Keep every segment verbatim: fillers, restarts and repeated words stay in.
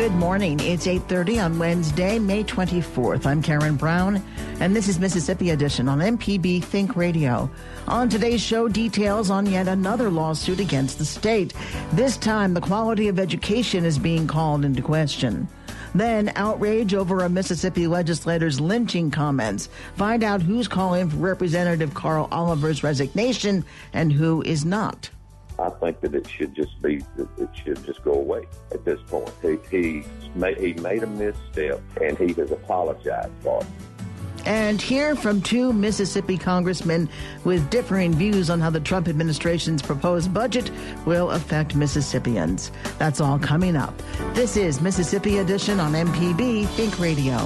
Good morning. It's eight thirty on Wednesday, May twenty-fourth. I'm Karen Brown, and this is Mississippi Edition on M P B Think Radio. On today's show, details on yet another lawsuit against the state. This time, the quality of education is being called into question. Then, outrage over a Mississippi legislator's lynching comments. Find out who's calling for Representative Karl Oliver's resignation and who is not. I think that it should just be, it should just go away at this point. He, he, made, he made a misstep, and he has apologized for it. And hear from two Mississippi congressmen with differing views on how the Trump administration's proposed budget will affect Mississippians. That's all coming up. This is Mississippi Edition on M P B Think Radio.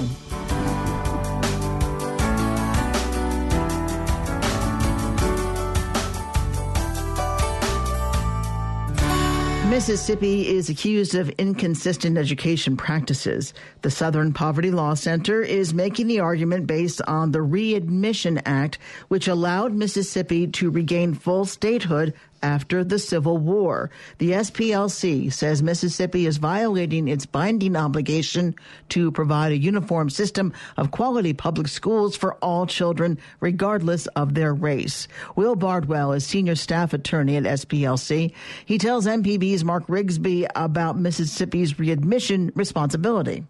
Mississippi is accused of inconsistent education practices. The Southern Poverty Law Center is making the argument based on the Readmission Act, which allowed Mississippi to regain full statehood after the Civil War. The S P L C says Mississippi is violating its binding obligation to provide a uniform system of quality public schools for all children, regardless of their race. Will Bardwell is senior staff attorney at S P L C. He tells M P B's Mark Rigsby about Mississippi's readmission responsibility.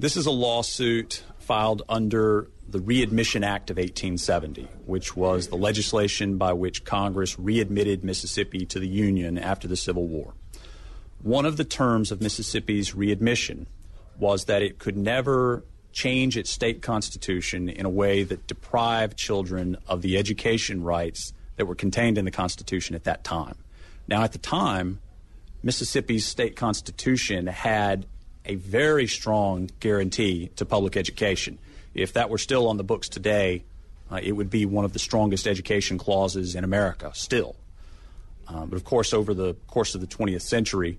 This is a lawsuit filed under the Readmission Act of eighteen seventy, which was the legislation by which Congress readmitted Mississippi to the Union after the Civil War. One of the terms of Mississippi's readmission was that it could never change its state constitution in a way that deprived children of the education rights that were contained in the Constitution at that time. Now, at the time, Mississippi's state constitution had a very strong guarantee to public education. If that were still on the books today, uh, it would be one of the strongest education clauses in America still. Um, but, of course, over the course of the twentieth century,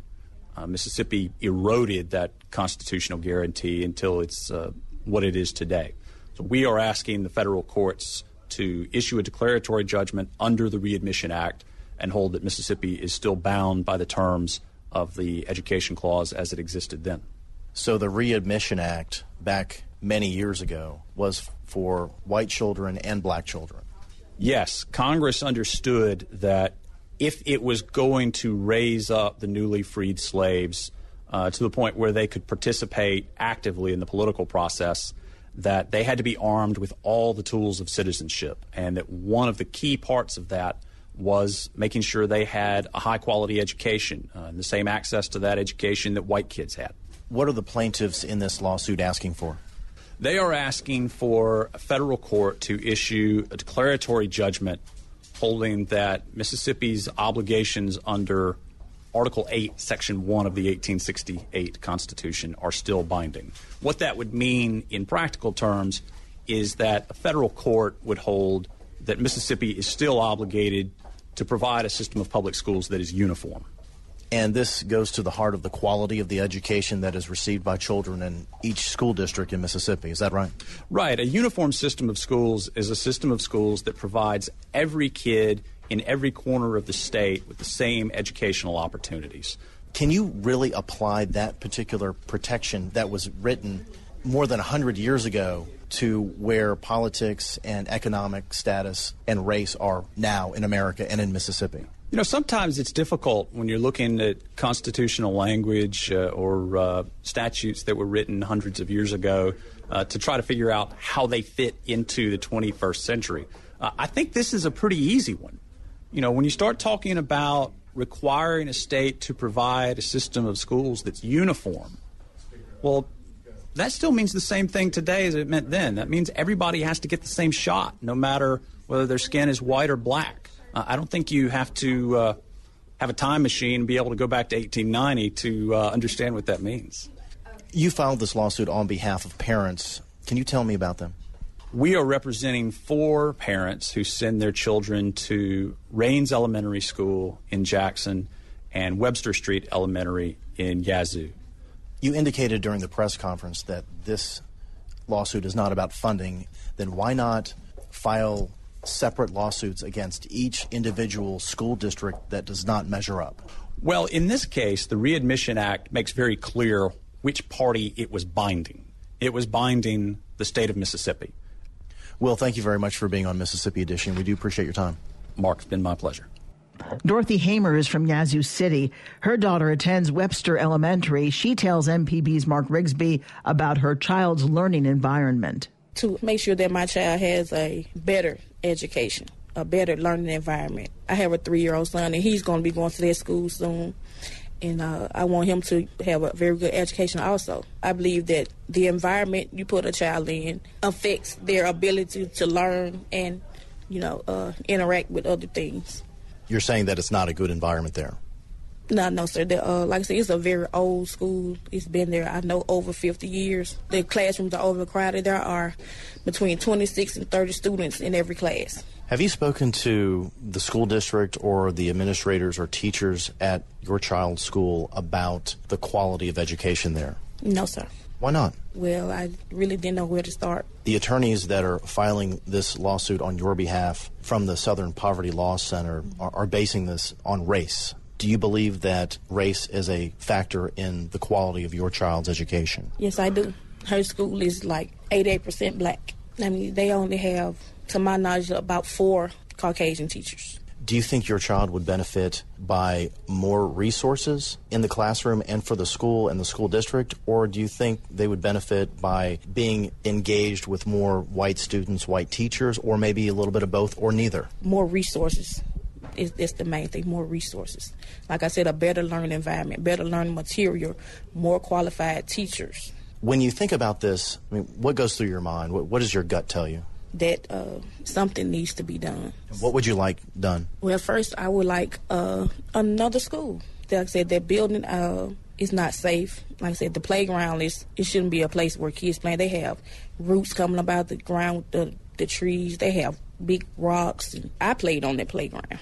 uh, Mississippi eroded that constitutional guarantee until it's uh, what it is today. So we are asking the federal courts to issue a declaratory judgment under the Readmission Act and hold that Mississippi is still bound by the terms of the education clause as it existed then. So the Readmission Act back many years ago was for white children and black children. Yes, Congress understood that if it was going to raise up the newly freed slaves uh, to the point where they could participate actively in the political process, that they had to be armed with all the tools of citizenship, and that one of the key parts of that was making sure they had a high-quality education, uh, and the same access to that education that white kids had. What are the plaintiffs in this lawsuit asking for? They are asking for a federal court to issue a declaratory judgment holding that Mississippi's obligations under Article eight, Section one of the eighteen sixty-eight Constitution are still binding. What that would mean in practical terms is that a federal court would hold that Mississippi is still obligated to provide a system of public schools that is uniform. And this goes to the heart of the quality of the education that is received by children in each school district in Mississippi. Is that right? Right. A uniform system of schools is a system of schools that provides every kid in every corner of the state with the same educational opportunities. Can you really apply that particular protection that was written more than one hundred years ago to where politics and economic status and race are now in America and in Mississippi? You know, sometimes it's difficult when you're looking at constitutional language uh, or uh, statutes that were written hundreds of years ago uh, to try to figure out how they fit into the twenty-first century. Uh, I think this is a pretty easy one. You know, when you start talking about requiring a state to provide a system of schools that's uniform, well, that still means the same thing today as it meant then. That means everybody has to get the same shot, no matter whether their skin is white or black. Uh, I don't think you have to uh, have a time machine and be able to go back to eighteen ninety to uh, understand what that means. You filed this lawsuit on behalf of parents. Can you tell me about them? We are representing four parents who send their children to Raines Elementary School in Jackson and Webster Street Elementary in Yazoo. You indicated during the press conference that this lawsuit is not about funding. Then why not file separate lawsuits against each individual school district that does not measure up? Well, in this case, the Readmission Act makes very clear which party it was binding. It was binding the state of Mississippi. Will, thank you very much for being on Mississippi Edition. We do appreciate your time. Mark, it's been my pleasure. Dorothy Hamer is from Yazoo City. Her daughter attends Webster Elementary. She tells M P B's Mark Rigsby about her child's learning environment. To make sure that my child has a better education, a better learning environment. I have a three-year-old son, and he's going to be going to that school soon. And uh, I want him to have a very good education also. I believe that the environment you put a child in affects their ability to learn and, you know, uh, interact with other things. You're saying that it's not a good environment there? No, no, sir. The, uh, like I said, it's a very old school. It's been there, I know, over fifty years. The classrooms are overcrowded. There are between twenty-six and thirty students in every class. Have you spoken to the school district or the administrators or teachers at your child's school about the quality of education there? No, sir. Why not? Well, I really didn't know where to start. The attorneys that are filing this lawsuit on your behalf from the Southern Poverty Law Center are, are basing this on race. Do you believe that race is a factor in the quality of your child's education? Yes, I do. Her school is like eighty-eight percent black. I mean, they only have, to my knowledge, about four Caucasian teachers. Do you think your child would benefit by more resources in the classroom and for the school and the school district, or do you think they would benefit by being engaged with more white students, white teachers, or maybe a little bit of both, or neither? More resources. Is, is the main thing, more resources. Like I said, a better learning environment, better learning material, more qualified teachers. When you think about this, I mean, what goes through your mind? What, what does your gut tell you? That uh, something needs to be done. What would you like done? Well, first, I would like uh, another school. Like I said, that building uh, is not safe. Like I said, the playground, is it shouldn't be a place where kids play. They have roots coming about the ground, the, the trees. They have big rocks. I played on that playground.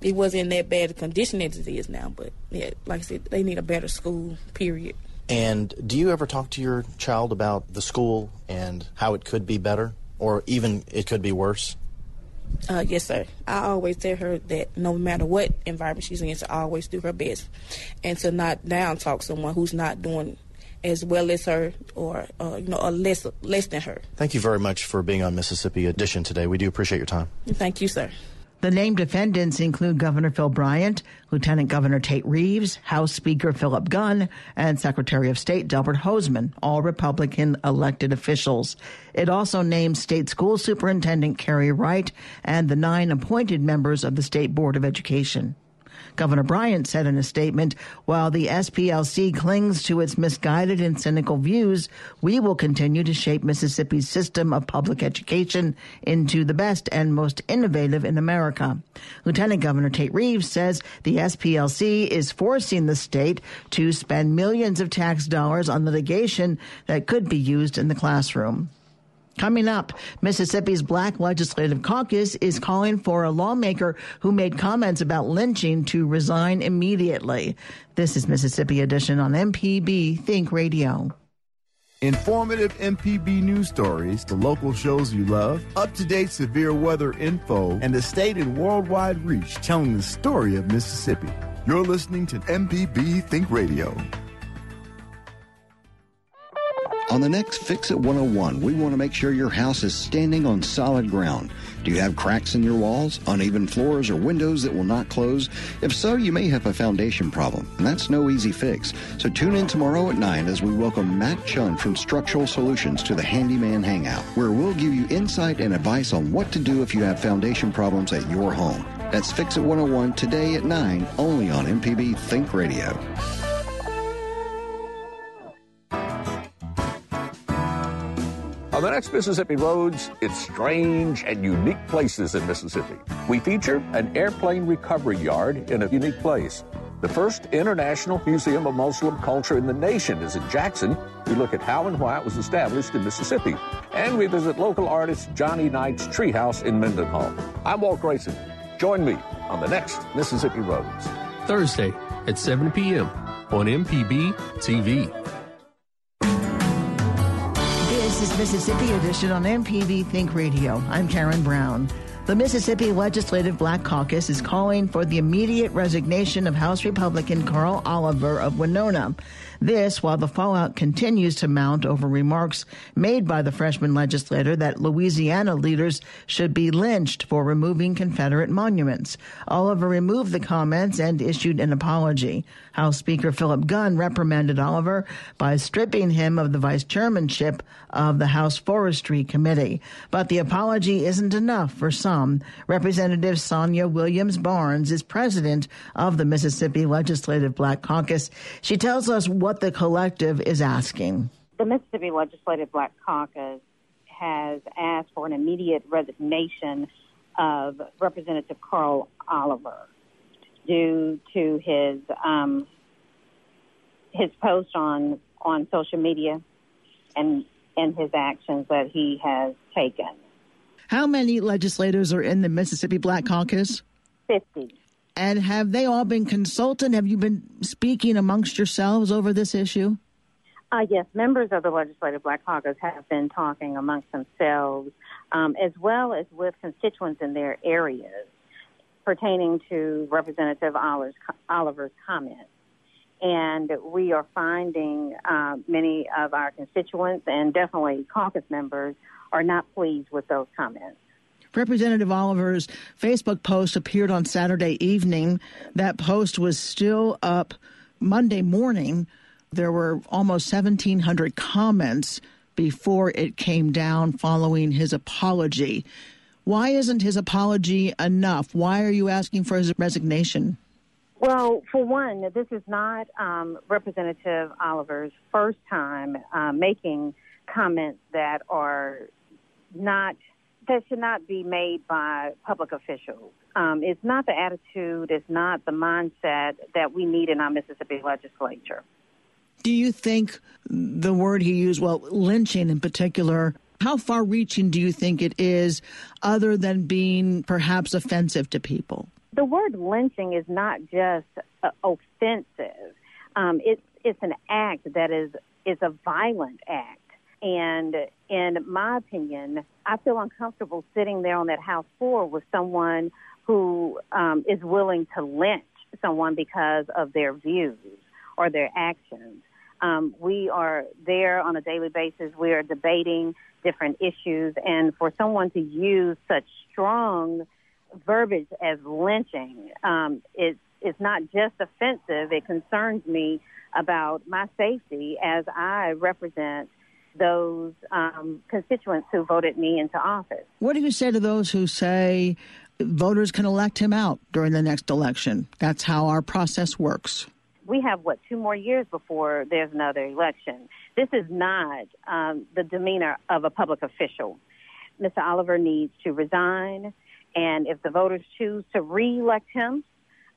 It wasn't in that bad a condition as it is now, but yeah, like I said, they need a better school, period. And do you ever talk to your child about the school and how it could be better, or even it could be worse? Uh, yes, sir. I always tell her that no matter what environment she's in, to always do her best and to not down talk someone who's not doing as well as her, or uh, you know, or less less than her. Thank you very much for being on Mississippi Edition today. We do appreciate your time. Thank you, sir. The named defendants include Governor Phil Bryant, Lieutenant Governor Tate Reeves, House Speaker Philip Gunn, and Secretary of State Delbert Hoseman, all Republican elected officials. It also names State School Superintendent Kerry Wright and the nine appointed members of the State Board of Education. Governor Bryant said in a statement, while the S P L C clings to its misguided and cynical views, we will continue to shape Mississippi's system of public education into the best and most innovative in America. Lieutenant Governor Tate Reeves says the S P L C is forcing the state to spend millions of tax dollars on litigation that could be used in the classroom. Coming up, Mississippi's Black Legislative Caucus is calling for a lawmaker who made comments about lynching to resign immediately. This is Mississippi Edition on M P B Think Radio. Informative M P B news stories, the local shows you love, up-to-date severe weather info, and the state and worldwide reach telling the story of Mississippi. You're listening to M P B Think Radio. On the next Fix It one oh one, we want to make sure your house is standing on solid ground. Do you have cracks in your walls, uneven floors, or windows that will not close? If so, you may have a foundation problem, and that's no easy fix. So tune in tomorrow at nine as we welcome Matt Chun from Structural Solutions to the Handyman Hangout, where we'll give you insight and advice on what to do if you have foundation problems at your home. That's Fix It one oh one today at nine, only on M P B Think Radio. On the next Mississippi Roads, it's strange and unique places in Mississippi. We feature an airplane recovery yard in a unique place. The first International Museum of Muslim Culture in the nation is in Jackson. We look at how and why it was established in Mississippi. And we visit local artist Johnny Knight's treehouse in Mendenhall. I'm Walt Grayson. Join me on the next Mississippi Roads. Thursday at seven p.m. on M P B T V. This is Mississippi Edition on M P B Think Radio. I'm Karen Brown. The Mississippi Legislative Black Caucus is calling for the immediate resignation of House Republican Karl Oliver of Winona. This while the fallout continues to mount over remarks made by the freshman legislator that Louisiana leaders should be lynched for removing Confederate monuments. Oliver removed the comments and issued an apology. House Speaker Philip Gunn reprimanded Oliver by stripping him of the vice chairmanship of the House Forestry Committee. But the apology isn't enough for some. Representative Sonya Williams-Barnes is president of the Mississippi Legislative Black Caucus. She tells us what the collective is asking. The Mississippi Legislative Black Caucus has asked for an immediate resignation of Representative Karl Oliver due to his um, his post on on social media and and his actions that he has taken. How many legislators are in the Mississippi Black Caucus? fifty. And have they all been consulted? Have you been speaking amongst yourselves over this issue? Uh, yes, members of the Legislative Black Caucus have been talking amongst themselves, um, as well as with constituents in their areas pertaining to Representative Oliver's comments. And we are finding uh, many of our constituents and definitely caucus members are not pleased with those comments. Representative Oliver's Facebook post appeared on Saturday evening. That post was still up Monday morning. There were almost seventeen hundred comments before it came down following his apology. Why isn't his apology enough? Why are you asking for his resignation? Well, for one, this is not um, Representative Oliver's first time uh, making comments that are not, that should not be made by public officials. Um, it's not the attitude, it's not the mindset that we need in our Mississippi legislature. Do you think the word he used, well, lynching in particular, how far-reaching do you think it is other than being perhaps offensive to people? The word lynching is not just uh, offensive. Um, it's, it's an act that is, is a violent act. And in my opinion, I feel uncomfortable sitting there on that House floor with someone who um, is willing to lynch someone because of their views or their actions. Um, we are there on a daily basis. We are debating different issues. And for someone to use such strong verbiage as lynching, um, it's, it's not just offensive. It concerns me about my safety as I represent those um, constituents who voted me into office. What do you say to those who say voters can elect him out during the next election? That's how our process works. We have, what, two more years before there's another election. This is not um, the demeanor of a public official. Mister Oliver needs to resign, and if the voters choose to re-elect him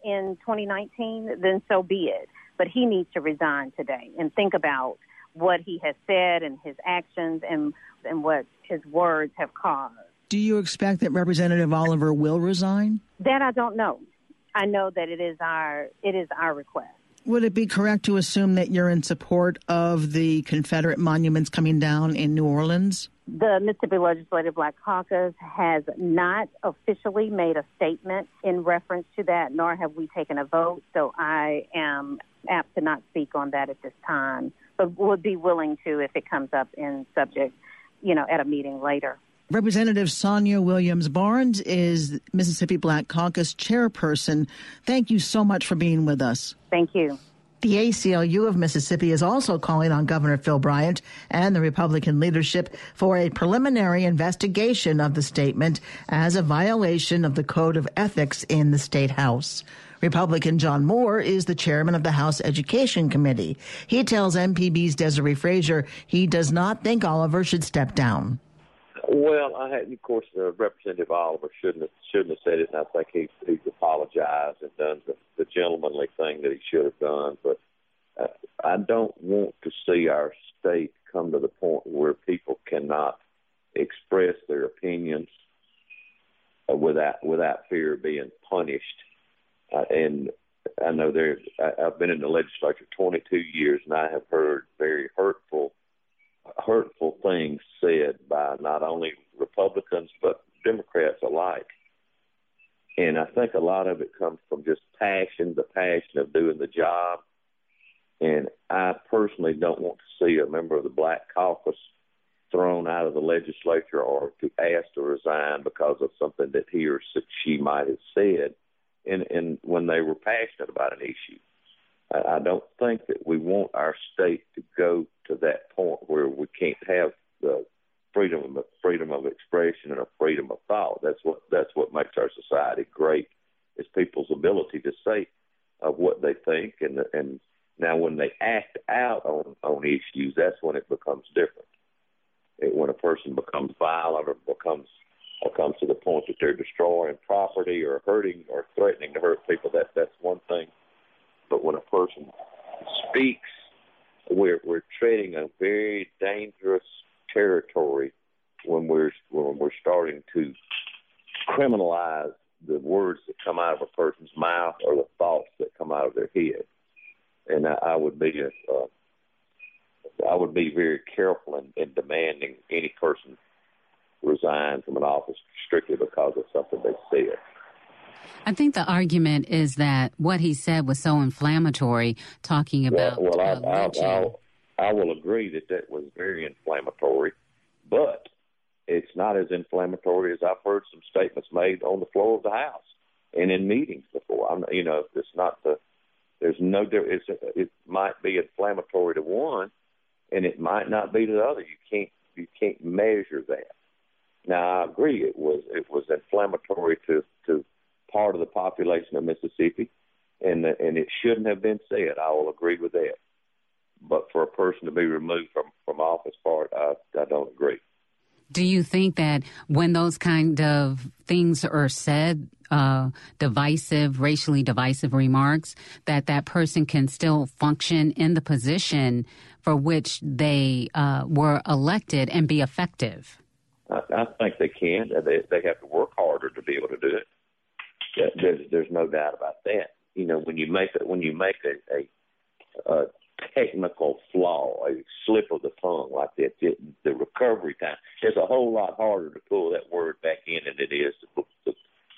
in twenty nineteen, then so be it. But he needs to resign today and think about what he has said and his actions and and what his words have caused. Do you expect that Representative Oliver will resign? That I don't know. I know that it is our it is our request. Would it be correct to assume that you're in support of the Confederate monuments coming down in New Orleans? The Mississippi Legislative Black Caucus has not officially made a statement in reference to that, nor have we taken a vote, so I am apt to not speak on that at this time, but would be willing to if it comes up in subject, you know, at a meeting later. Representative Sonya Williams-Barnes is Mississippi Black Caucus chairperson. Thank you so much for being with us. Thank you. The A C L U of Mississippi is also calling on Governor Phil Bryant and the Republican leadership for a preliminary investigation of the statement as a violation of the Code of Ethics in the State House. Republican John Moore is the chairman of the House Education Committee. He tells M P B's Desiree Frazier he does not think Oliver should step down. Well, I had, of course, uh, Representative Oliver shouldn't have, shouldn't have said it, and I think he, he's apologized and done the, the gentlemanly thing that he should have done. But uh, I don't want to see our state come to the point where people cannot express their opinions uh, without without fear of being punished. Uh, and I know there. I, I've been in the legislature twenty-two years, and I have heard very hurtful. hurtful things said by not only Republicans but Democrats alike. And I think a lot of it comes from just passion, the passion of doing the job. And I personally don't want to see a member of the Black Caucus thrown out of the legislature or to asked to resign because of something that he or she might have said and, and when they were passionate about an issue. I don't think that we want our state to go to that point where we can't have the freedom of freedom of expression and a freedom of thought. That's what that's what makes our society great, is people's ability to say uh, what they think, and and now when they act out on, on issues, that's when it becomes different. It, when a person becomes violent or becomes or comes to the point that they're destroying property or hurting or threatening to hurt people, that that's one thing. But when a person speaks, we're we're treading a very dangerous territory when we're when we're starting to criminalize the words that come out of a person's mouth or the thoughts that come out of their head. And I, I would be a, uh, I would be very careful in, in demanding any person resign from an office strictly because of something they said. I think the argument is that what he said was so inflammatory, talking about well, well, I, religion. I'll, I'll, I will agree that that was very inflammatory, but it's not as inflammatory as I've heard some statements made on the floor of the House and in meetings before. I'm, you know, it's not the there's no it's, it might be inflammatory to one, and it might not be to the other. You can't you can't measure that. Now I agree it was it was inflammatory to to. part of the population of Mississippi, and the, and it shouldn't have been said. I will agree with that. But for a person to be removed from, from office part, I, I don't agree. Do you think that when those kind of things are said, uh, divisive, racially divisive remarks, that that person can still function in the position for which they uh, were elected and be effective? I, I think they can. They, they have to work harder to be able to do it. There's, there's no doubt about that. You know, when you make a, when you make a, a, a technical flaw, a slip of the tongue like that, it, the recovery time, it's a whole lot harder to pull that word back in than it is to, to,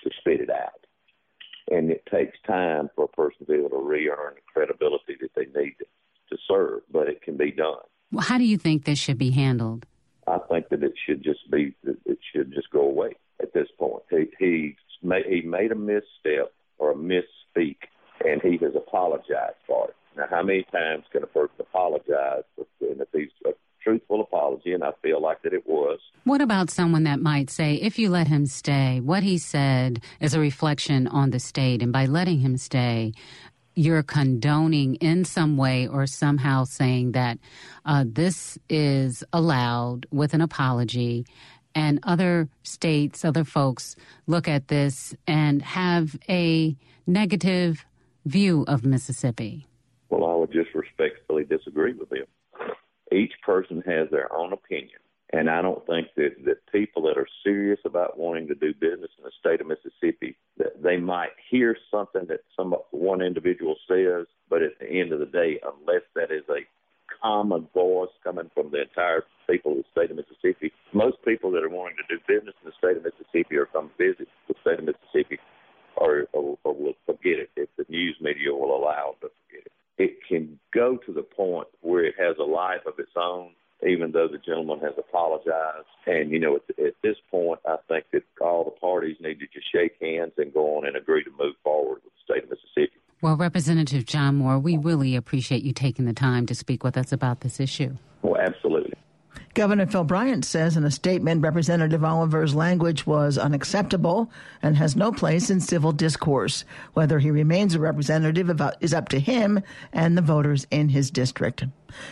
to spit it out. And it takes time for a person to be able to re-earn the credibility that they need to, to serve, but it can be done. Well, how do you think this should be handled? I think that it should just be, it should just go away at this point. He, he He made a misstep or a misspeak, and he has apologized for it. Now, how many times can a person apologize? And if he's a truthful apology, and I feel like that it was. What about someone that might say, if you let him stay, what he said is a reflection on the state, and by letting him stay, you're condoning in some way or somehow saying that uh, this is allowed with an apology. And other states, other folks look at this and have a negative view of Mississippi. Well, I would just respectfully disagree with them. Each person has their own opinion. And I don't think that, that people that are serious about wanting to do business in the state of Mississippi, that they might hear something that some one individual says, but at the end of the day, unless that is a common voice coming from the entire people of the state of Mississippi. Most people that are wanting to do business in the state of Mississippi or come visit the state of Mississippi or, or, or will forget it if the news media will allow them to forget it. It can go to the point where it has a life of its own, even though the gentleman has apologized. And, you know, at, at this point, I think that all the parties need to just shake hands and go on and agree to move forward with the state of Mississippi. Well, Representative John Moore, we really appreciate you taking the time to speak with us about this issue. Well, absolutely. Governor Phil Bryant says in a statement, Representative Oliver's language was unacceptable and has no place in civil discourse. Whether he remains a representative is up to him and the voters in his district.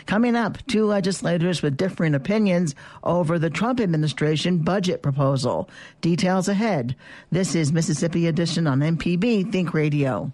Coming up, two legislators with differing opinions over the Trump administration budget proposal. Details ahead. This is Mississippi Edition on M P B Think Radio.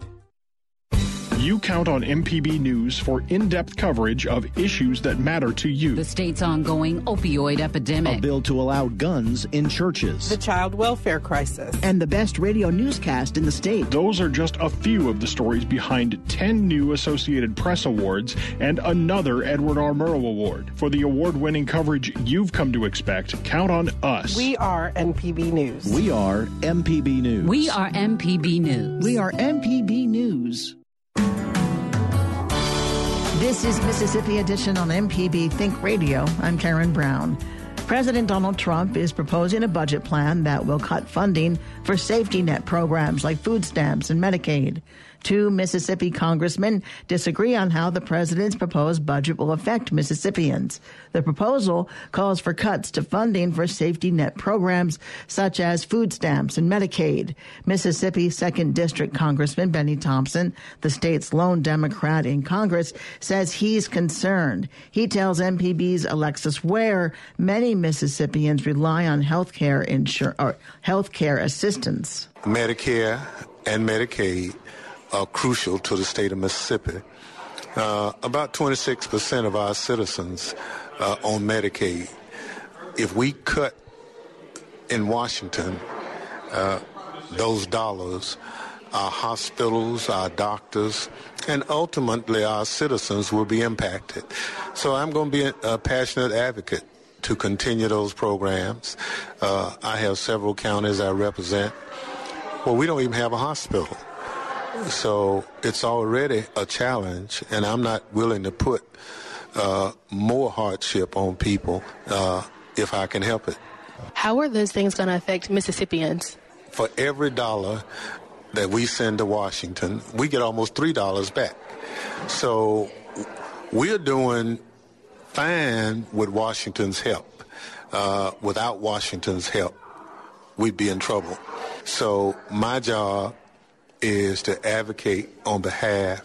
You count on M P B News for in-depth coverage of issues that matter to you. The state's ongoing opioid epidemic. A bill to allow guns in churches. The child welfare crisis. And the best radio newscast in the state. Those are just a few of the stories behind ten new Associated Press Awards and another Edward R. Murrow Award. For the award-winning coverage you've come to expect, count on us. We are M P B News. We are M P B News. We are M P B News. We are M P B News. This is Mississippi Edition on M P B Think Radio. I'm Karen Brown. President Donald Trump is proposing a budget plan that will cut funding for safety net programs like food stamps and Medicaid. Two Mississippi congressmen disagree on how the president's proposed budget will affect Mississippians. The proposal calls for cuts to funding for safety net programs such as food stamps and Medicaid. Mississippi second District Congressman Benny Thompson, the state's lone Democrat in Congress, says he's concerned. He tells M P B's Alexis Ware many Mississippians rely on health care insur- or health care assistance. Medicare and Medicaid are crucial to the state of Mississippi. Uh, about twenty-six percent of our citizens uh, on Medicaid. If we cut in Washington uh, those dollars, our hospitals, our doctors, and ultimately our citizens will be impacted. So I'm going to be a, a passionate advocate to continue those programs. Uh, I have several counties I represent where we don't even have a hospital. So it's already a challenge, and I'm not willing to put uh, more hardship on people uh, if I can help it. How are those things going to affect Mississippians? For every dollar that we send to Washington, we get almost three dollars back. So we're doing fine with Washington's help. Uh, without Washington's help, we'd be in trouble. So my job is to advocate on behalf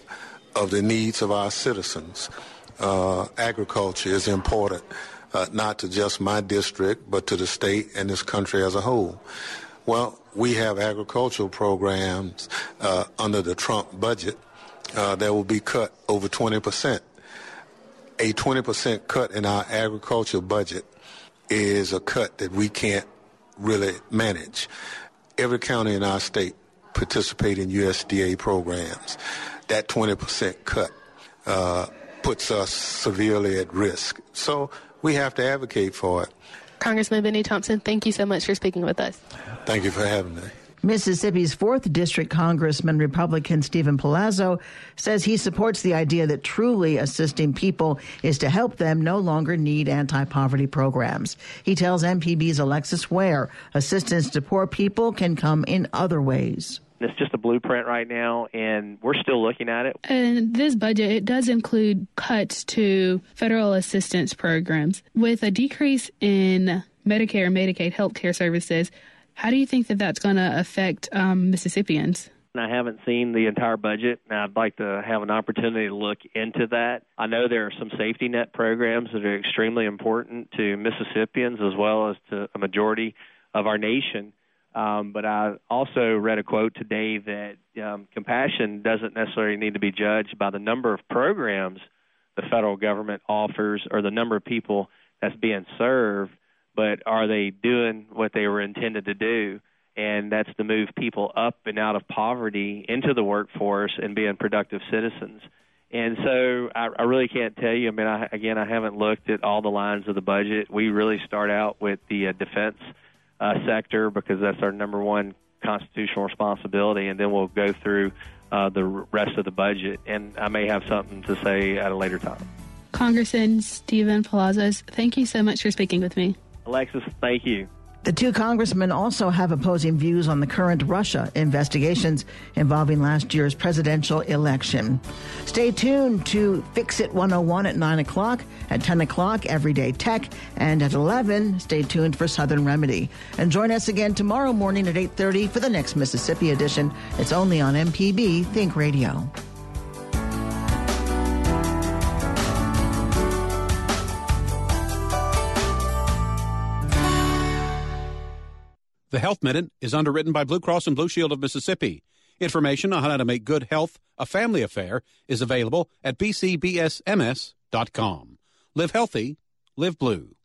of the needs of our citizens. Uh, agriculture is important, uh, not to just my district, but to the state and this country as a whole. Well, we have agricultural programs uh, under the Trump budget uh, that will be cut over twenty percent. A twenty percent cut in our agricultural budget is a cut that we can't really manage. Every county in our state participate in U S D A programs. That twenty percent cut uh, puts us severely at risk. So we have to advocate for it. Congressman Benny Thompson, thank you so much for speaking with us. Thank you for having me. Mississippi's fourth District Congressman, Republican Stephen Palazzo, says he supports the idea that truly assisting people is to help them no longer need anti-poverty programs. He tells M P B's Alexis Ware assistance to poor people can come in other ways. It's just a blueprint right now, and we're still looking at it. And this budget, it does include cuts to federal assistance programs. With a decrease in Medicare and Medicaid health care services, how do you think that that's going to affect um, Mississippians? I haven't seen the entire budget, and I'd like to have an opportunity to look into that. I know there are some safety net programs that are extremely important to Mississippians as well as to a majority of our nation. Um, but I also read a quote today that um, compassion doesn't necessarily need to be judged by the number of programs the federal government offers or the number of people that's being served, but are they doing what they were intended to do? And that's to move people up and out of poverty into the workforce and being productive citizens. And so I, I really can't tell you. I mean, I, again, I haven't looked at all the lines of the budget. We really start out with the uh, defense Uh, sector because that's our number one constitutional responsibility, and then we'll go through uh, the rest of the budget, and I may have something to say at a later time. Congressman Stephen Palazzo, thank you so much for speaking with me. Alexis, thank you. The two congressmen also have opposing views on the current Russia investigations involving last year's presidential election. Stay tuned to Fix It one oh one at nine o'clock, at ten o'clock, Everyday Tech, and at eleven, stay tuned for Southern Remedy. And join us again tomorrow morning at eight thirty for the next Mississippi Edition. It's only on M P B Think Radio. The Health Minute is underwritten by Blue Cross and Blue Shield of Mississippi. Information on how to make good health a family affair is available at b c b s m s dot com. Live healthy, live blue.